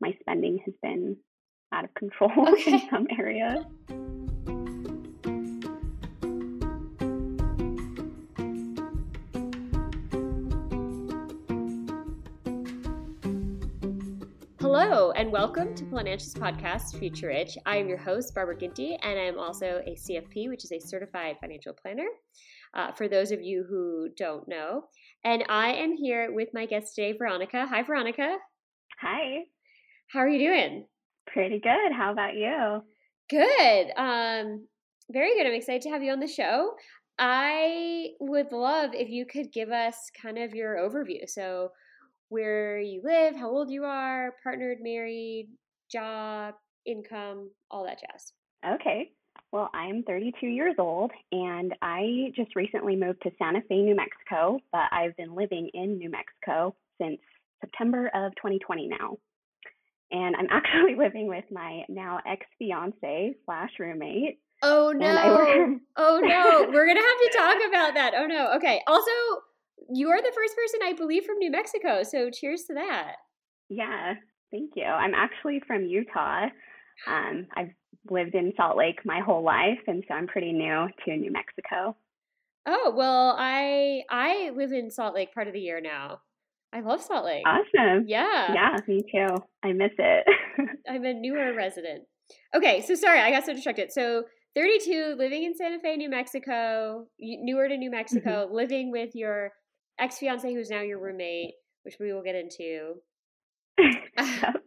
My spending has been out of control in some areas. Hello, and welcome to Financials Podcast Future Rich. I am your host, Barbara Ginty, and I'm also a CFP, which is a Certified Financial Planner, for those of you who don't know. And I am here with my guest today, Veronica. Hi, Veronica. Hi. How are you doing? Pretty good. How about you? Good. Very good. I'm excited to have you on the show. I would love if you could give us kind of your overview. So where you live, how old you are, partnered, married, job, income, all that jazz. Okay. Well, I'm 32 years old, and I just recently moved to Santa Fe, New Mexico, but I've been living in New Mexico since September of 2020 now. And I'm actually living with my now ex-fiance slash roommate. Oh, no. Oh, no. We're going to have to talk about that. Oh, no. Okay. Also, you are the first person, I believe, from New Mexico. So cheers to that. Yeah. Thank you. I'm actually from Utah. I've lived in Salt Lake my whole life, and so I'm pretty new to New Mexico. Oh, well, I live in Salt Lake part of the year now. I love Salt Lake. Awesome. Yeah. Yeah, me too. I miss it. I'm a newer resident. Okay, so sorry, I got so distracted. So 32, living in Santa Fe, New Mexico, newer to New Mexico, mm-hmm. living with your ex-fiance who's now your roommate, which we will get into. Yep.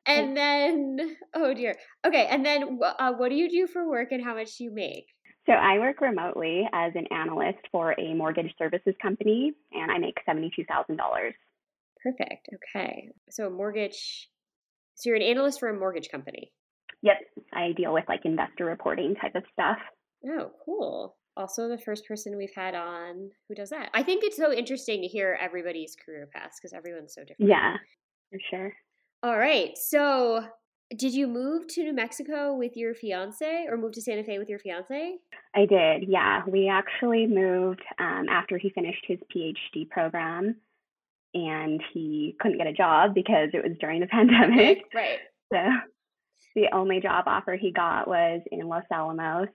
And then, oh dear. Okay, and then what do you do for work and how much do you make? So I work remotely as an analyst for a mortgage services company, and I make $72,000. Perfect. Okay. So so you're an analyst for a mortgage company? Yep. I deal with like investor reporting type of stuff. Oh, cool. Also the first person we've had on who does that. I think it's so interesting to hear everybody's career paths because everyone's so different. Yeah, for sure. All right. So did you move to New Mexico with your fiance or move to Santa Fe with your fiance? I did, yeah. We actually moved after he finished his PhD program and he couldn't get a job because it was during the pandemic. Right. So the only job offer he got was in Los Alamos,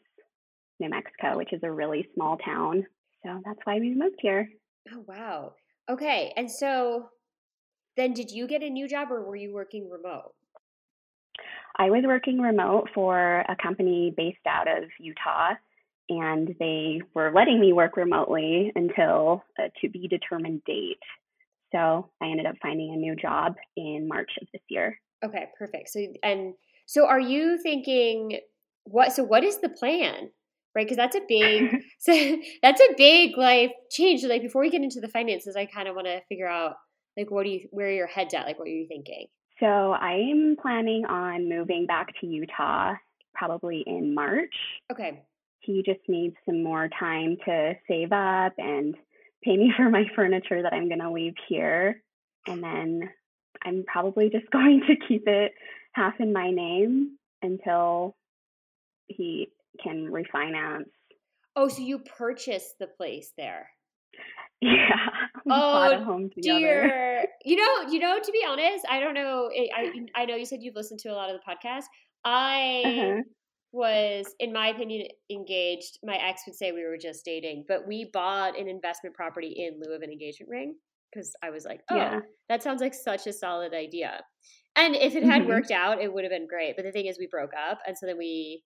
New Mexico, which is a really small town. So that's why we moved here. Oh, wow. Okay. And so then did you get a new job or were you working remote? I was working remote for a company based out of Utah, and they were letting me work remotely until a to-be-determined date. So I ended up finding a new job in March of this year. Okay, perfect. So are you thinking what is the plan, right? Because that's a big life change. Like before we get into the finances, I kind of want to figure out like where your head's at, like what are you thinking? So I'm planning on moving back to Utah probably in March. Okay. He just needs some more time to save up and pay me for my furniture that I'm going to leave here. And then I'm probably just going to keep it half in my name until he can refinance. Oh, so you purchased the place there? Yeah. We bought a home together. Dear. You know. To be honest, I don't know. I know you said you've listened to a lot of the podcast. I was, in my opinion, engaged. My ex would say we were just dating, but we bought an investment property in lieu of an engagement ring because I was like, that sounds like such a solid idea. And if it had worked out, it would have been great. But the thing is, we broke up, and so then we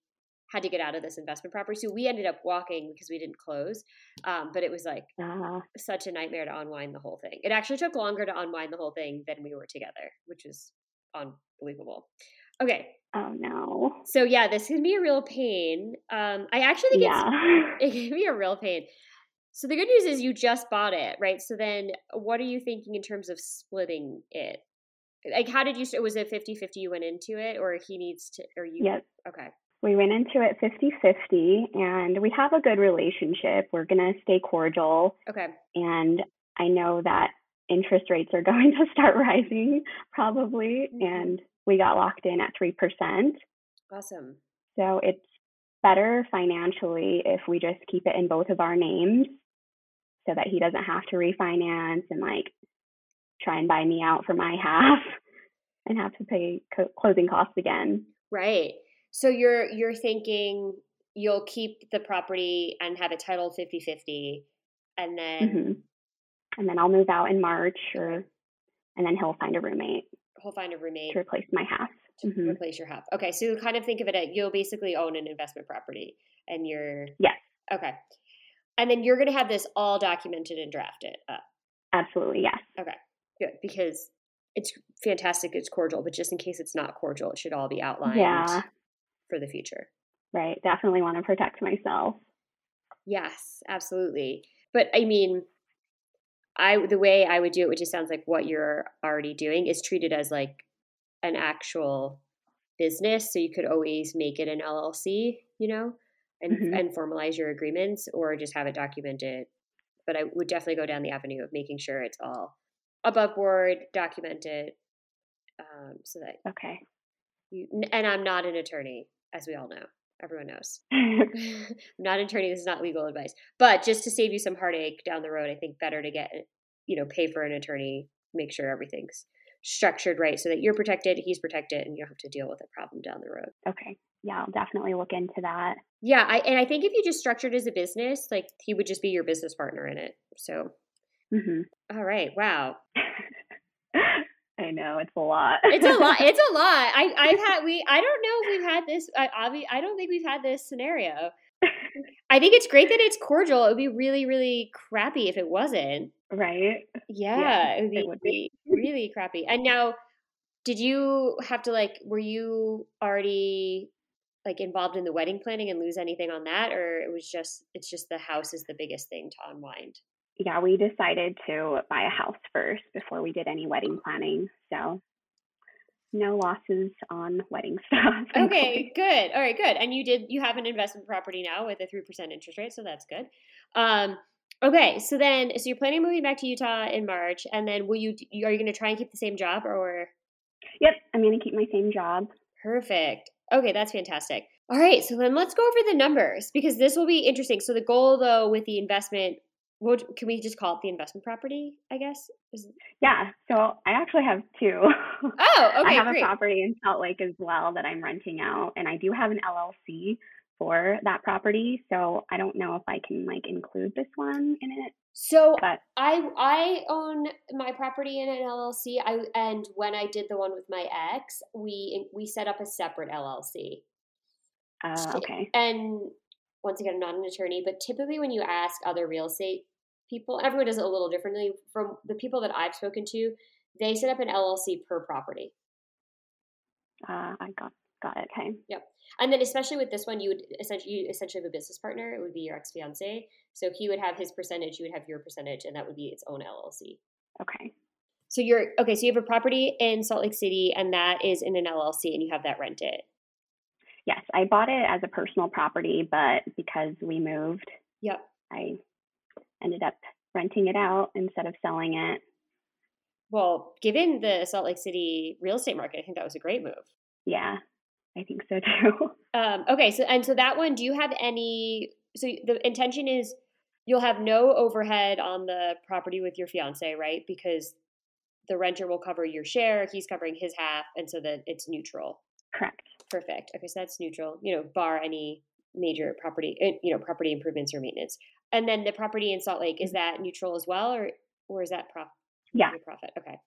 had to get out of this investment property. So we ended up walking because we didn't close. But it was like such a nightmare to unwind the whole thing. It actually took longer to unwind the whole thing than we were together, which is unbelievable. Okay. Oh no. So yeah, this can be a real pain. I actually think it can be a real pain. So the good news is you just bought it, right? So then what are you thinking in terms of splitting it? Like how did you, was it 50-50 you went into it or he needs to, or you? Yes. Okay. We went into it 50-50 and we have a good relationship. We're going to stay cordial. Okay. And I know that interest rates are going to start rising probably. And we got locked in at 3%. Awesome. So it's better financially if we just keep it in both of our names so that he doesn't have to refinance and like try and buy me out for my half and have to pay closing costs again. Right. So you're thinking you'll keep the property and have it titled 50-50 and then and then I'll move out in March and then he'll find a roommate. He'll find a roommate to replace my half. To replace your half. Okay, so you kind of think of it as you'll basically own an investment property and you're Okay. And then you're going to have this all documented and drafted up. Absolutely, yes. Okay. Good, because it's fantastic, it's cordial, but just in case it's not cordial, it should all be outlined. Yeah. For the future. Right. Definitely want to protect myself. Yes, absolutely. But I mean, the way I would do it, which just sounds like what you're already doing, is treat it as like an actual business. So you could always make it an LLC, and formalize your agreements or just have it documented. But I would definitely go down the avenue of making sure it's all above board, documented, so that and I'm not an attorney. As we all know, everyone knows. I'm not an attorney. This is not legal advice. But just to save you some heartache down the road, I think better to get, pay for an attorney, make sure everything's structured right so that you're protected, he's protected, and you don't have to deal with a problem down the road. Okay. Yeah, I'll definitely look into that. Yeah. I think if you just structured as a business, like he would just be your business partner in it. So, all right. Wow. I know it's a lot. It's a lot. I don't know if we've had this. I don't think we've had this scenario. I think it's great that it's cordial. It would be really, really crappy if it wasn't. Right. Yeah. It would be really crappy. And now, did you have to were you already involved in the wedding planning and lose anything on that? Or it's just the house is the biggest thing to unwind? Yeah, we decided to buy a house first before we did any wedding planning. So no losses on wedding stuff. Okay, good. All right, good. And you have an investment property now with a 3% interest rate, so that's good. Okay, so then you're planning on moving back to Utah in March, and then are you going to try and keep the same job or? Yep, I'm going to keep my same job. Perfect. Okay, that's fantastic. All right, so then let's go over the numbers because this will be interesting. So the goal though with the investment, can we just call it the investment property, I guess? Yeah. So I actually have two. Oh, okay. I have a property in Salt Lake as well that I'm renting out. And I do have an LLC for that property. So I don't know if I can include this one in it. So I own my property in an LLC. And when I did the one with my ex, we set up a separate LLC. Okay. And once again, I'm not an attorney, but typically when you ask other real estate people, everyone does it a little differently. From the people that I've spoken to, they set up an LLC per property. I got it. Okay. Yep. And then especially with this one, you essentially have a business partner. It would be your ex-fiance. So he would have his percentage, you would have your percentage, and that would be its own LLC. Okay. So so you have a property in Salt Lake City, and that is in an LLC, and you have that rented. Yes, I bought it as a personal property, but because we moved, I ended up renting it out instead of selling it. Well, given the Salt Lake City real estate market, I think that was a great move. Yeah, I think so too. Okay. So that one, do you have any, so the intention is you'll have no overhead on the property with your fiance, right? Because the renter will cover your share. He's covering his half. And so that it's neutral. Correct. Perfect. Okay. So that's neutral, you know, bar any major property, you know, property improvements or maintenance. And then the property in Salt Lake, is that neutral as well? Or is that profit? Okay.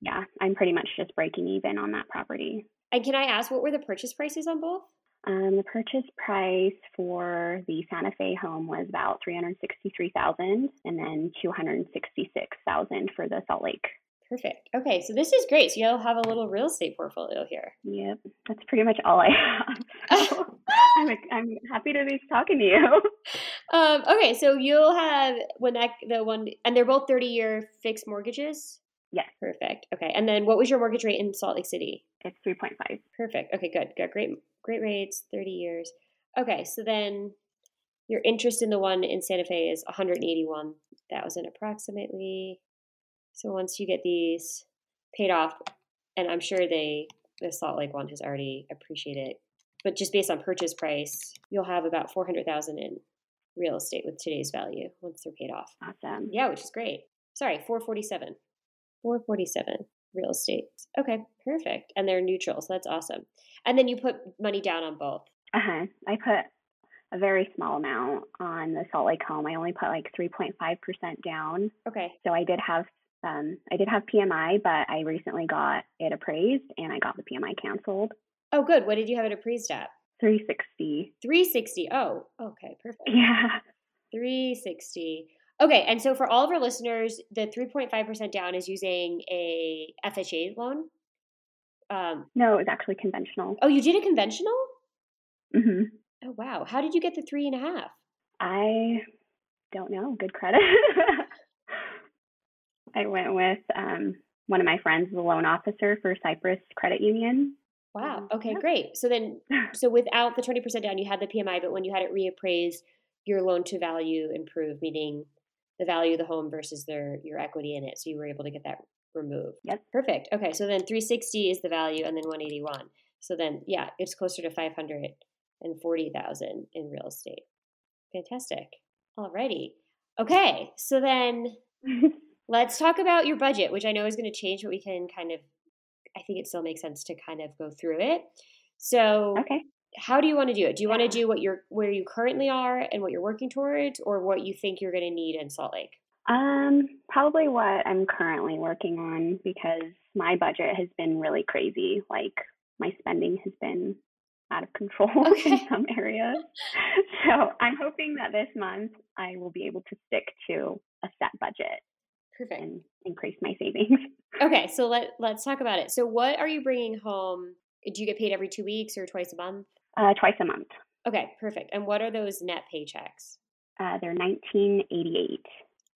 Yeah. I'm pretty much just breaking even on that property. And can I ask, what were the purchase prices on both? The purchase price for the Santa Fe home was about $363,000 and then $266,000 for the Salt Lake. Perfect. Okay. So this is great. So you'll have a little real estate portfolio here. Yep. That's pretty much all I have. So I'm happy to be talking to you. Okay. So you'll have and they're both 30-year fixed mortgages? Yes. Perfect. Okay. And then what was your mortgage rate in Salt Lake City? It's 3.5. Perfect. Okay, good. Got great rates, 30 years. Okay. So then your interest in the one in Santa Fe is $181,000 approximately. So once you get these paid off, and I'm sure the Salt Lake one has already appreciated, but just based on purchase price, you'll have about $400,000 in real estate with today's value once they're paid off. Awesome. Yeah, which is great. Sorry, 447 real estate. Okay, perfect. And they're neutral, so that's awesome. And then you put money down on both. I put a very small amount on the Salt Lake home. I only put like 3.5% down. Okay. So I did have PMI, but I recently got it appraised and I got the PMI canceled. Oh, good. What did you have it appraised at? 360. 360. Oh, okay. Perfect. Yeah. 360. Okay. And so for all of our listeners, the 3.5% down is using a FHA loan? No, it was actually conventional. Oh, you did a conventional? Mm-hmm. Oh, wow. How did you get the 3.5? I don't know. Good credit. I went with one of my friends, the loan officer for Cypress Credit Union. Wow. Okay, yeah. Great. So without the 20% down, you had the PMI, but when you had it reappraised, your loan to value improved, meaning the value of the home versus your equity in it. So you were able to get that removed. Yep. Perfect. Okay. So then 360 is the value and then 181. So then, yeah, it's closer to 540,000 in real estate. Fantastic. Alrighty. Okay. So then... Let's talk about your budget, which I know is going to change, but we can I think it still makes sense to kind of go through it. So okay. How do you want to do it? Do you want to do where you currently are and what you're working towards, or what you think you're going to need in Salt Lake? Probably what I'm currently working on, because my budget has been really crazy. Like, my spending has been out of control in some areas. So I'm hoping that this month I will be able to stick to a set budget. Perfect. And increase my savings. Okay, so let's talk about it. So what are you bringing home? Do you get paid every 2 weeks or twice a month? Twice a month. Okay, perfect. And what are those net paychecks? They're $19.88.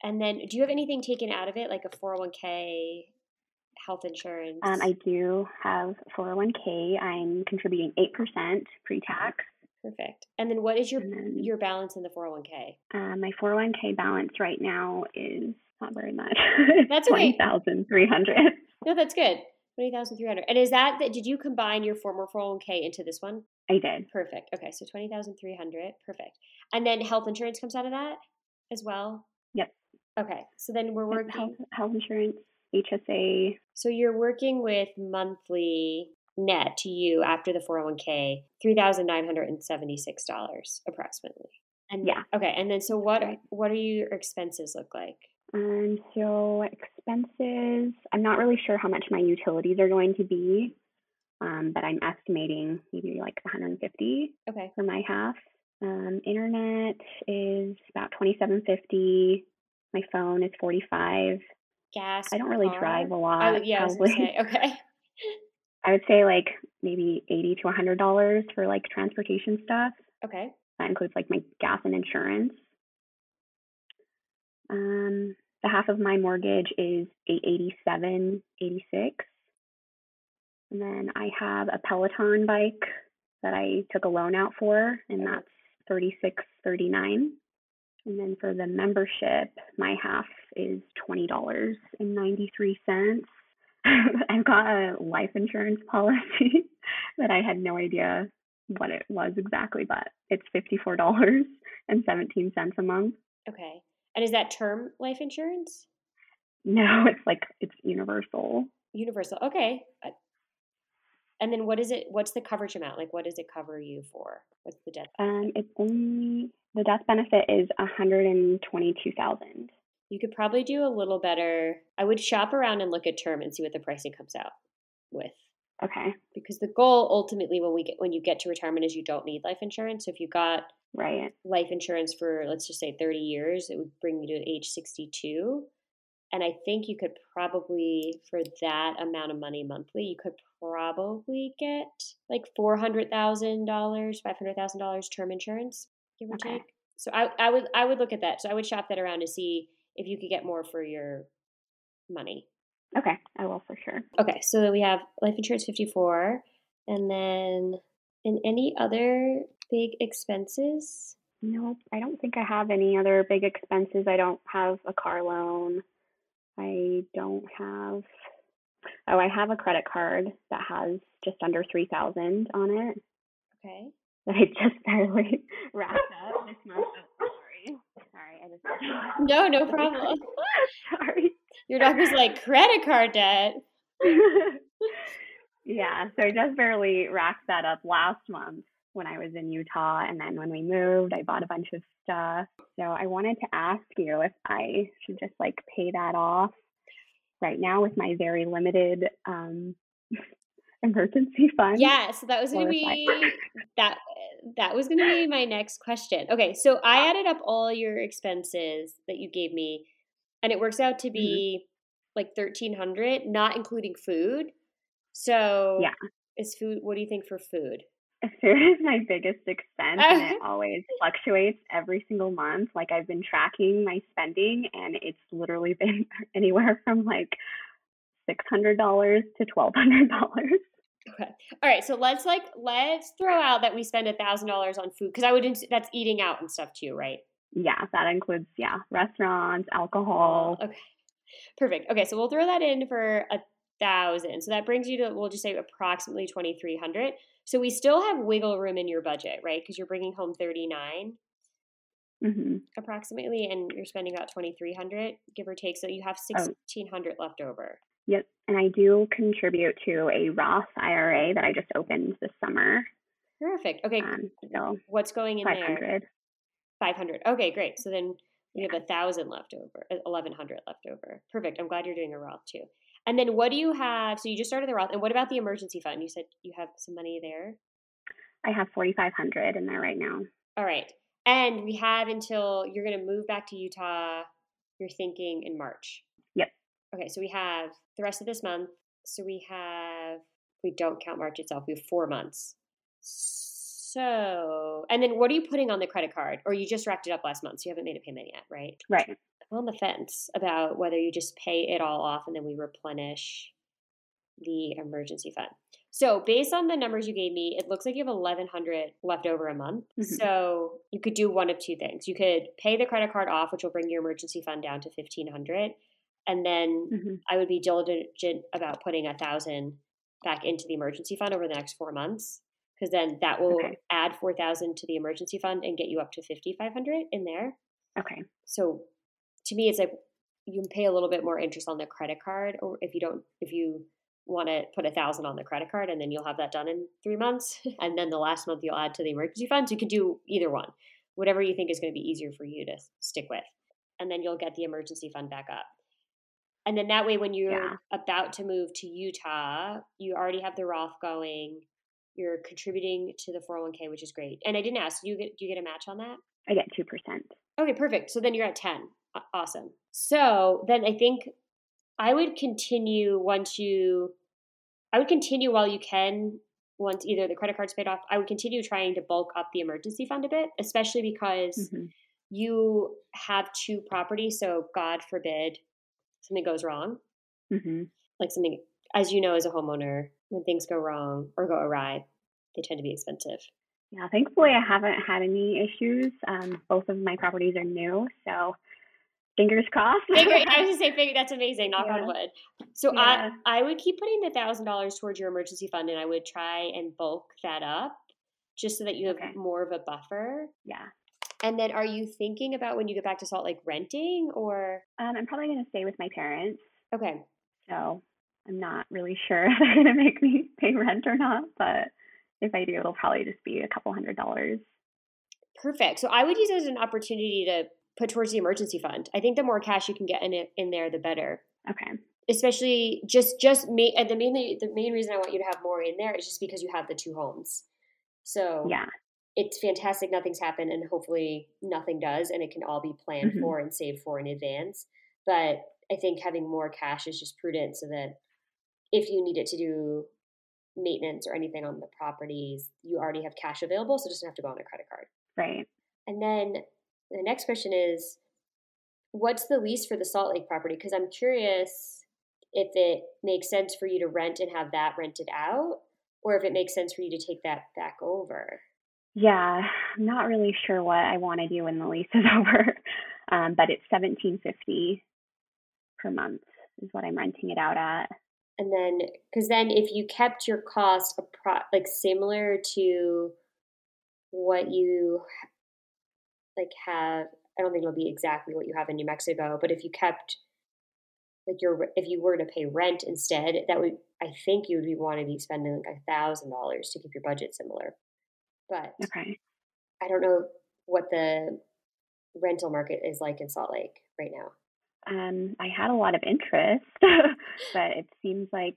And then do you have anything taken out of it, like a 401k, health insurance? I do have 401k. I'm contributing 8% pre-tax. Perfect. And then what is your balance in the 401k? My 401k balance right now is not very much. That's okay. 20,300. No, that's good. 20,300. And is that, did you combine your former 401k into this one? I did. Perfect. Okay. So 20,300. Perfect. And then health insurance comes out of that as well? Yep. Okay. So then we're working. Health insurance, HSA. So you're working with monthly net to you after the 401k, $3,976 approximately. And yeah. Okay. And then so what are your expenses look like? So expenses, I'm not really sure how much my utilities are going to be, but I'm estimating maybe like $150 for my half. Internet is about $27.50. My phone is $45. Gas. I don't really drive a lot. Oh, yeah, probably. I would say like maybe $80 to $100 for like transportation stuff. Okay. That includes like my gas and insurance. The half of my mortgage is $887.86. And then I have a Peloton bike that I took a loan out for, and that's $36.39. And then for the membership, my half is $20.93. I've got a life insurance policy that I had no idea what it was exactly, but it's $54.17 a month. Okay. And is that term life insurance? No, it's like, it's universal. Universal. Okay. And then what is it? What's the coverage amount? Like, what does it cover you for? What's the death benefit? It's only, the death benefit is $122,000. You could probably do a little better. I would shop around and look at term and see what the pricing comes out with. Okay. Because the goal ultimately when you get to retirement is you don't need life insurance. So if you got life insurance for, let's just say 30 years, it would bring you to age 62. And I think you could probably, for that amount of money monthly, you could probably get like $400,000, $500,000 term insurance, give or take. So I would look at that. So I would shop that around to see if you could get more for your money. Okay, I will for sure. Okay, so then we have life insurance 54, and then any other big expenses? No, I don't think I have any other big expenses. I don't have a car loan. I don't have, I have a credit card that has just under 3,000 on it. Okay. That I just barely wrapped up this month. Oh, sorry. I just. No problem. Sorry. Your doctor's like, credit card debt. Yeah, so I just barely racked that up last month when I was in Utah. And then when we moved, I bought a bunch of stuff. So I wanted to ask you if I should just like pay that off right now with my very limited emergency fund. Yeah, so that was going to be that was going to be my next question. Okay, so I added up all your expenses that you gave me, and it works out to be like $1,300, not including food. So yeah. Is food, what do you think for food? Food is my biggest expense, and it always fluctuates every single month. Like, I've been tracking my spending, and it's literally been anywhere from like $600 to $1,200. Okay. All right. So let's throw out that we spend $1,000 on food, because that's eating out and stuff too, right? Yeah, that includes restaurants, alcohol. Okay. Perfect. Okay, so we'll throw that in for $1,000. So that brings you to, we'll just say, approximately $2,300. So we still have wiggle room in your budget, right? Because you're bringing home $3,900 approximately, and you're spending about $2,300, give or take. So you have $1,600 left over. Yep, and I do contribute to a Roth IRA that I just opened this summer. Perfect. Okay, so what's going in there? $500. Okay, great. So then we have $1,000 left over, $1,100 left over. Perfect. I'm glad you're doing a Roth too. And then what do you have? So you just started the Roth, and what about the emergency fund? You said you have some money there. I have $4,500 in there right now. All right, and we have until you're going to move back to Utah. You're thinking in March. Yep. Okay, so we have the rest of this month. So we don't count March itself. We have 4 months. So, and then what are you putting on the credit card? Or you just racked it up last month, so you haven't made a payment yet, right? Right. I'm on the fence about whether you just pay it all off and then we replenish the emergency fund. So based on the numbers you gave me, it looks like you have $1,100 left over a month. Mm-hmm. So you could do one of two things. You could pay the credit card off, which will bring your emergency fund down to $1,500. And then I would be diligent about putting $1,000 back into the emergency fund over the next 4 months. Because then that will add $4,000 to the emergency fund and get you up to $5,500 in there. Okay. So to me, it's like you can pay a little bit more interest on the credit card, or if you want to put $1,000 on the credit card, and then you'll have that done in 3 months, and then the last month you'll add to the emergency fund. So you could do either one, whatever you think is going to be easier for you to stick with, and then you'll get the emergency fund back up. And then that way, when you're about to move to Utah, you already have the Roth going. You're contributing to the 401k, which is great. And I didn't ask, do you get a match on that? I get 2%. Okay, perfect. So then you're at 10. Awesome. So then I think I would continue while you can, once either the credit card's paid off, I would continue trying to bulk up the emergency fund a bit, especially because you have two properties. So God forbid something goes wrong. Like something, as you know, as a homeowner, when things go wrong or go awry, they tend to be expensive. Yeah, thankfully I haven't had any issues. Both of my properties are new, so Fingers crossed. I was just saying, that's amazing. Knock on wood. So I would keep putting the $1,000 towards your emergency fund, and I would try and bulk that up just so that you have more of a buffer. Yeah. And then are you thinking about when you get back to Salt Lake renting or? I'm probably going to stay with my parents. Okay. So I'm not really sure if they're going to make me pay rent or not, but if I do, it'll probably just be a couple $100. Perfect. So I would use it as an opportunity to put towards the emergency fund. I think the more cash you can get in there, the better. Okay. Especially the main reason I want you to have more in there is just because you have the two homes. So it's fantastic. Nothing's happened, and hopefully nothing does, and it can all be planned for and saved for in advance. But I think having more cash is just prudent so that if you need it to do maintenance or anything on the properties, you already have cash available, so just don't have to go on a credit card. Right. And then the next question is, what's the lease for the Salt Lake property? Because I'm curious if it makes sense for you to rent and have that rented out, or if it makes sense for you to take that back over. Yeah, I'm not really sure what I want to do when the lease is over, but it's $1,750 per month is what I'm renting it out at. And then, because then if you kept your cost like similar to what you like have, I don't think it'll be exactly what you have in New Mexico, but if you kept like if you were to pay rent instead, that would, I think you would want to be spending like $1,000 to keep your budget similar. But I don't know what the rental market is like in Salt Lake right now. I had a lot of interest, but it seems like,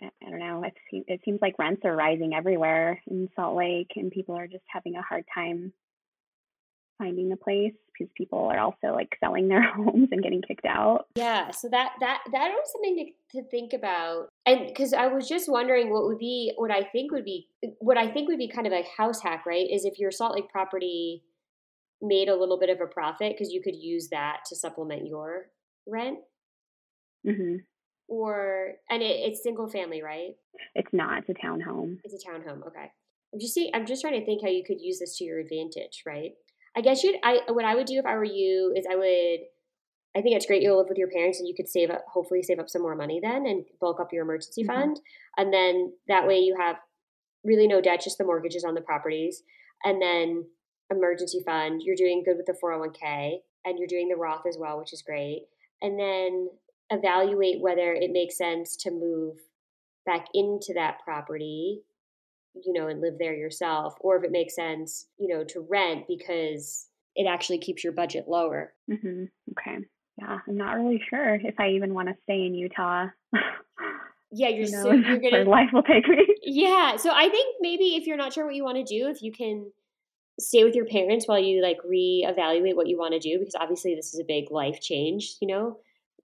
I don't know, it seems like rents are rising everywhere in Salt Lake, and people are just having a hard time finding a place because people are also like selling their homes and getting kicked out. Yeah. So that was something to think about. And cause I was just wondering what I think would be kind of a house hack, right? Is if your Salt Lake property made a little bit of a profit, cause you could use that to supplement your rent and it's single family, right? It's not, it's a townhome. It's a townhome. Okay. I'm just trying to think how you could use this to your advantage, right? I guess what I would do if I were you is I think it's great you'll live with your parents and you could hopefully save up some more money then and bulk up your emergency fund. And then that way you have really no debt, just the mortgages on the properties. And then emergency fund, you're doing good with the 401k and you're doing the Roth as well, which is great. And then evaluate whether it makes sense to move back into that property, you know, and live there yourself, or if it makes sense, you know, to rent because it actually keeps your budget lower. Okay. Yeah. I'm not really sure if I even want to stay in Utah. Yeah. You're going to, life will take me. Yeah. So I think maybe if you're not sure what you want to do, if you can stay with your parents while you like reevaluate what you want to do, because obviously this is a big life change, you know,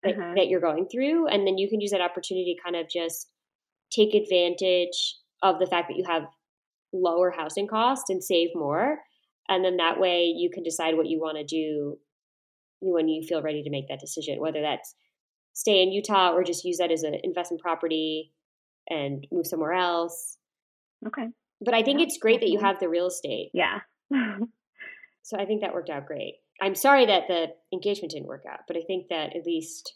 that you're going through. And then you can use that opportunity to kind of just take advantage of the fact that you have lower housing costs and save more. And then that way you can decide what you want to do when you feel ready to make that decision, whether that's stay in Utah or just use that as an investment property and move somewhere else. Okay. But I think it's great that you have the real estate. Yeah. So I think that worked out great. I'm sorry that the engagement didn't work out, but I think that at least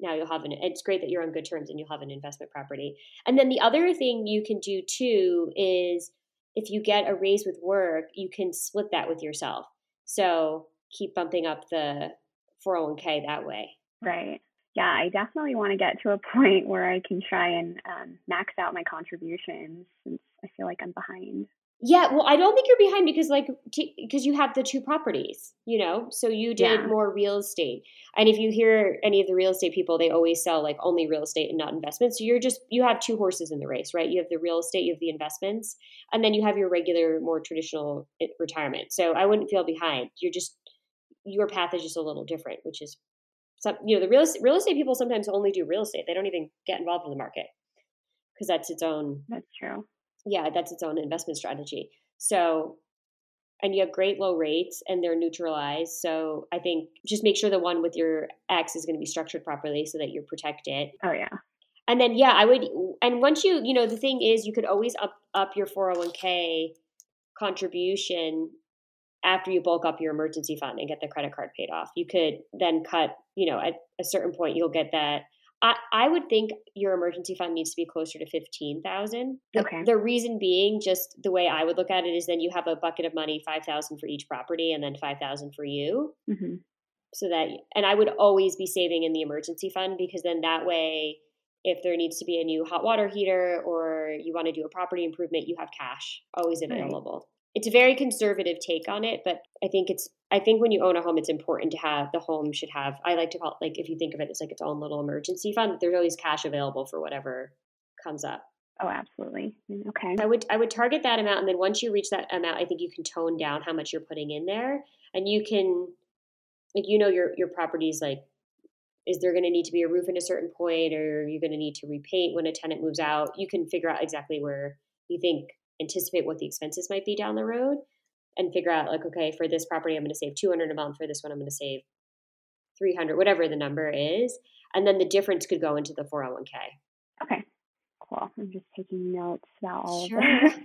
now you'll have it's great that you're on good terms and you'll have an investment property. And then the other thing you can do too is if you get a raise with work, you can split that with yourself. So keep bumping up the 401k that way. Right. Yeah. I definitely want to get to a point where I can try and max out my contributions since I feel like I'm behind. Yeah. Well, I don't think you're behind because because you have the two properties, you know, so you did more real estate. And if you hear any of the real estate people, they always sell like only real estate and not investments. So you have two horses in the race, right? You have the real estate, you have the investments, and then you have your regular, more traditional retirement. So I wouldn't feel behind. Your path is just a little different, which is the real estate people sometimes only do real estate. They don't even get involved in the market because that's true. Yeah, that's its own investment strategy. So, and you have great low rates and they're neutralized. So I think just make sure the one with your ex is going to be structured properly so that you're protected. Oh, yeah. And then, yeah, I would. And once the thing is you could always up your 401k contribution after you bulk up your emergency fund and get the credit card paid off. You could then cut, you know, at a certain point, you'll get that. I would think your emergency fund needs to be closer to $15,000. Okay. The reason being, just the way I would look at it, is then you have a bucket of money, $5,000 for each property and then $5,000 for you. Mm-hmm. So that, and I would always be saving in the emergency fund, because then that way, if there needs to be a new hot water heater or you want to do a property improvement, you have cash always available. Right. It's a very conservative take on it, but I think when you own a home, it's important to have the home should have, I like to call it, like, if you think of it as like its own little emergency fund, there's always cash available for whatever comes up. Oh, absolutely. Okay. I would target that amount. And then once you reach that amount, I think you can tone down how much you're putting in there, and you can, like, you know, your properties, like, is there going to need to be a roof at a certain point, or you're going to need to repaint when a tenant moves out? You can figure out exactly where you think, anticipate what the expenses might be down the road, and figure out, like, okay, for this property, I'm going to save $200 a month. For this one, I'm going to save $300, whatever the number is. And then the difference could go into the 401k. Okay, cool. I'm just taking notes about all of that.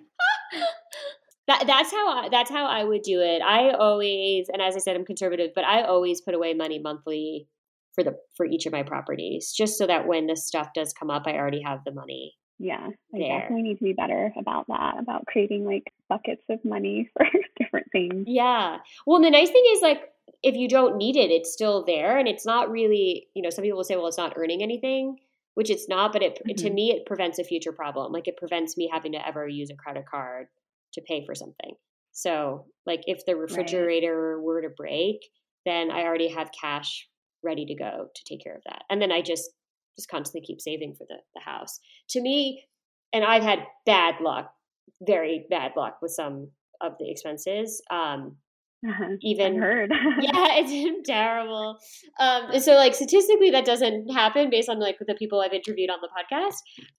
That's how I would do it. I always, and as I said, I'm conservative, but I always put away money monthly for each of my properties, just so that when this stuff does come up, I already have the money. Yeah, I definitely need to be better about that, about creating like buckets of money for different things. Yeah. Well, and the nice thing is, like, if you don't need it, it's still there, and it's not really, you know, some people will say, well, it's not earning anything, which it's not, but it to me, it prevents a future problem. Like, it prevents me having to ever use a credit card to pay for something. So, like, if the refrigerator were to break, then I already have cash ready to go to take care of that. And then I just constantly keep saving for the house. To me, and I've had bad luck, very bad luck with some of the expenses. Even heard. Yeah, it's terrible. So like statistically that doesn't happen based on like the people I've interviewed on the podcast,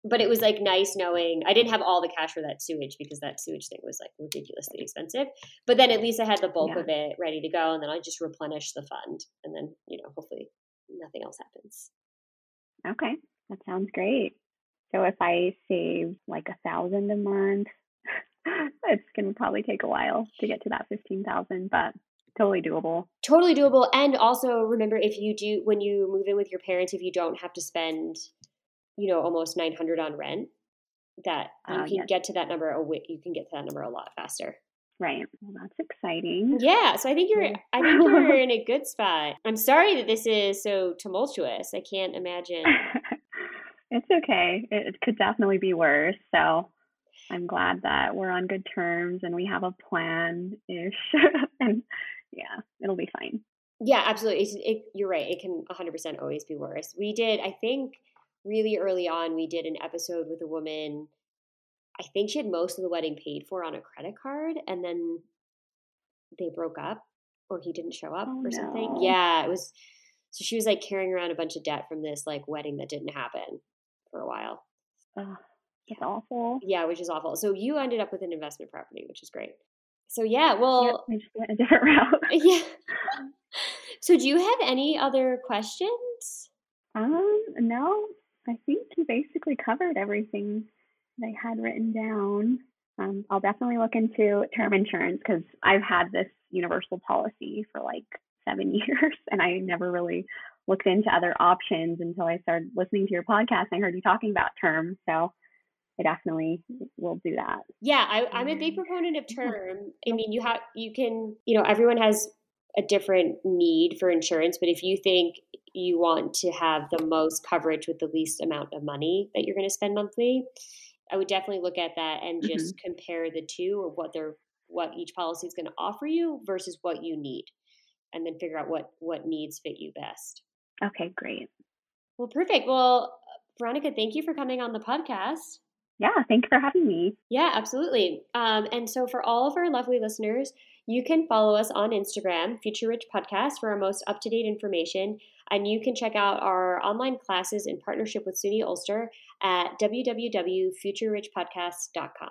but it was like nice knowing I didn't have all the cash for that sewage, because that sewage thing was like ridiculously expensive, but then at least I had the bulk of it ready to go. And then I just replenish the fund, and then, you know, hopefully nothing else happens. Okay, that sounds great. So if I save like $1,000 a month, it's going to probably take a while to get to that $15,000, but totally doable. Totally doable. And also remember, if you do, when you move in with your parents, if you don't have to spend, you know, almost $900 on rent, that you can get to that number. You can get to that number a lot faster. Right. Well, that's exciting. Yeah. So I think you're in a good spot. I'm sorry that this is so tumultuous. I can't imagine. It's okay. It could definitely be worse. So I'm glad that we're on good terms and we have a plan-ish. And yeah, it'll be fine. Yeah, absolutely. You're right. It can 100% always be worse. We did, I think really early on, we did an episode with a woman. I think she had most of the wedding paid for on a credit card, and then they broke up, or he didn't show up something. Yeah, it was. So she was like carrying around a bunch of debt from this like wedding that didn't happen for a while. Oh, that's awful. Yeah, which is awful. So you ended up with an investment property, which is great. So yeah, well. Yep, I just went a different route. Yeah. So do you have any other questions? No, I think you basically covered everything I had written down. I'll definitely look into term insurance, because I've had this universal policy for like 7 years, and I never really looked into other options until I started listening to your podcast and I heard you talking about term. So I definitely will do that. Yeah, I'm a big proponent of term. I mean, everyone has a different need for insurance, but if you think you want to have the most coverage with the least amount of money that you're going to spend monthly, I would definitely look at that and just compare the two, of what each policy is going to offer you versus what you need, and then figure out what needs fit you best. Okay, great. Well, perfect. Well, Veronica, thank you for coming on the podcast. Yeah, thank you for having me. Yeah, absolutely. And so for all of our lovely listeners, you can follow us on Instagram, Future Rich Podcast, for our most up-to-date information. And you can check out our online classes in partnership with SUNY Ulster at www.futurerichpodcast.com.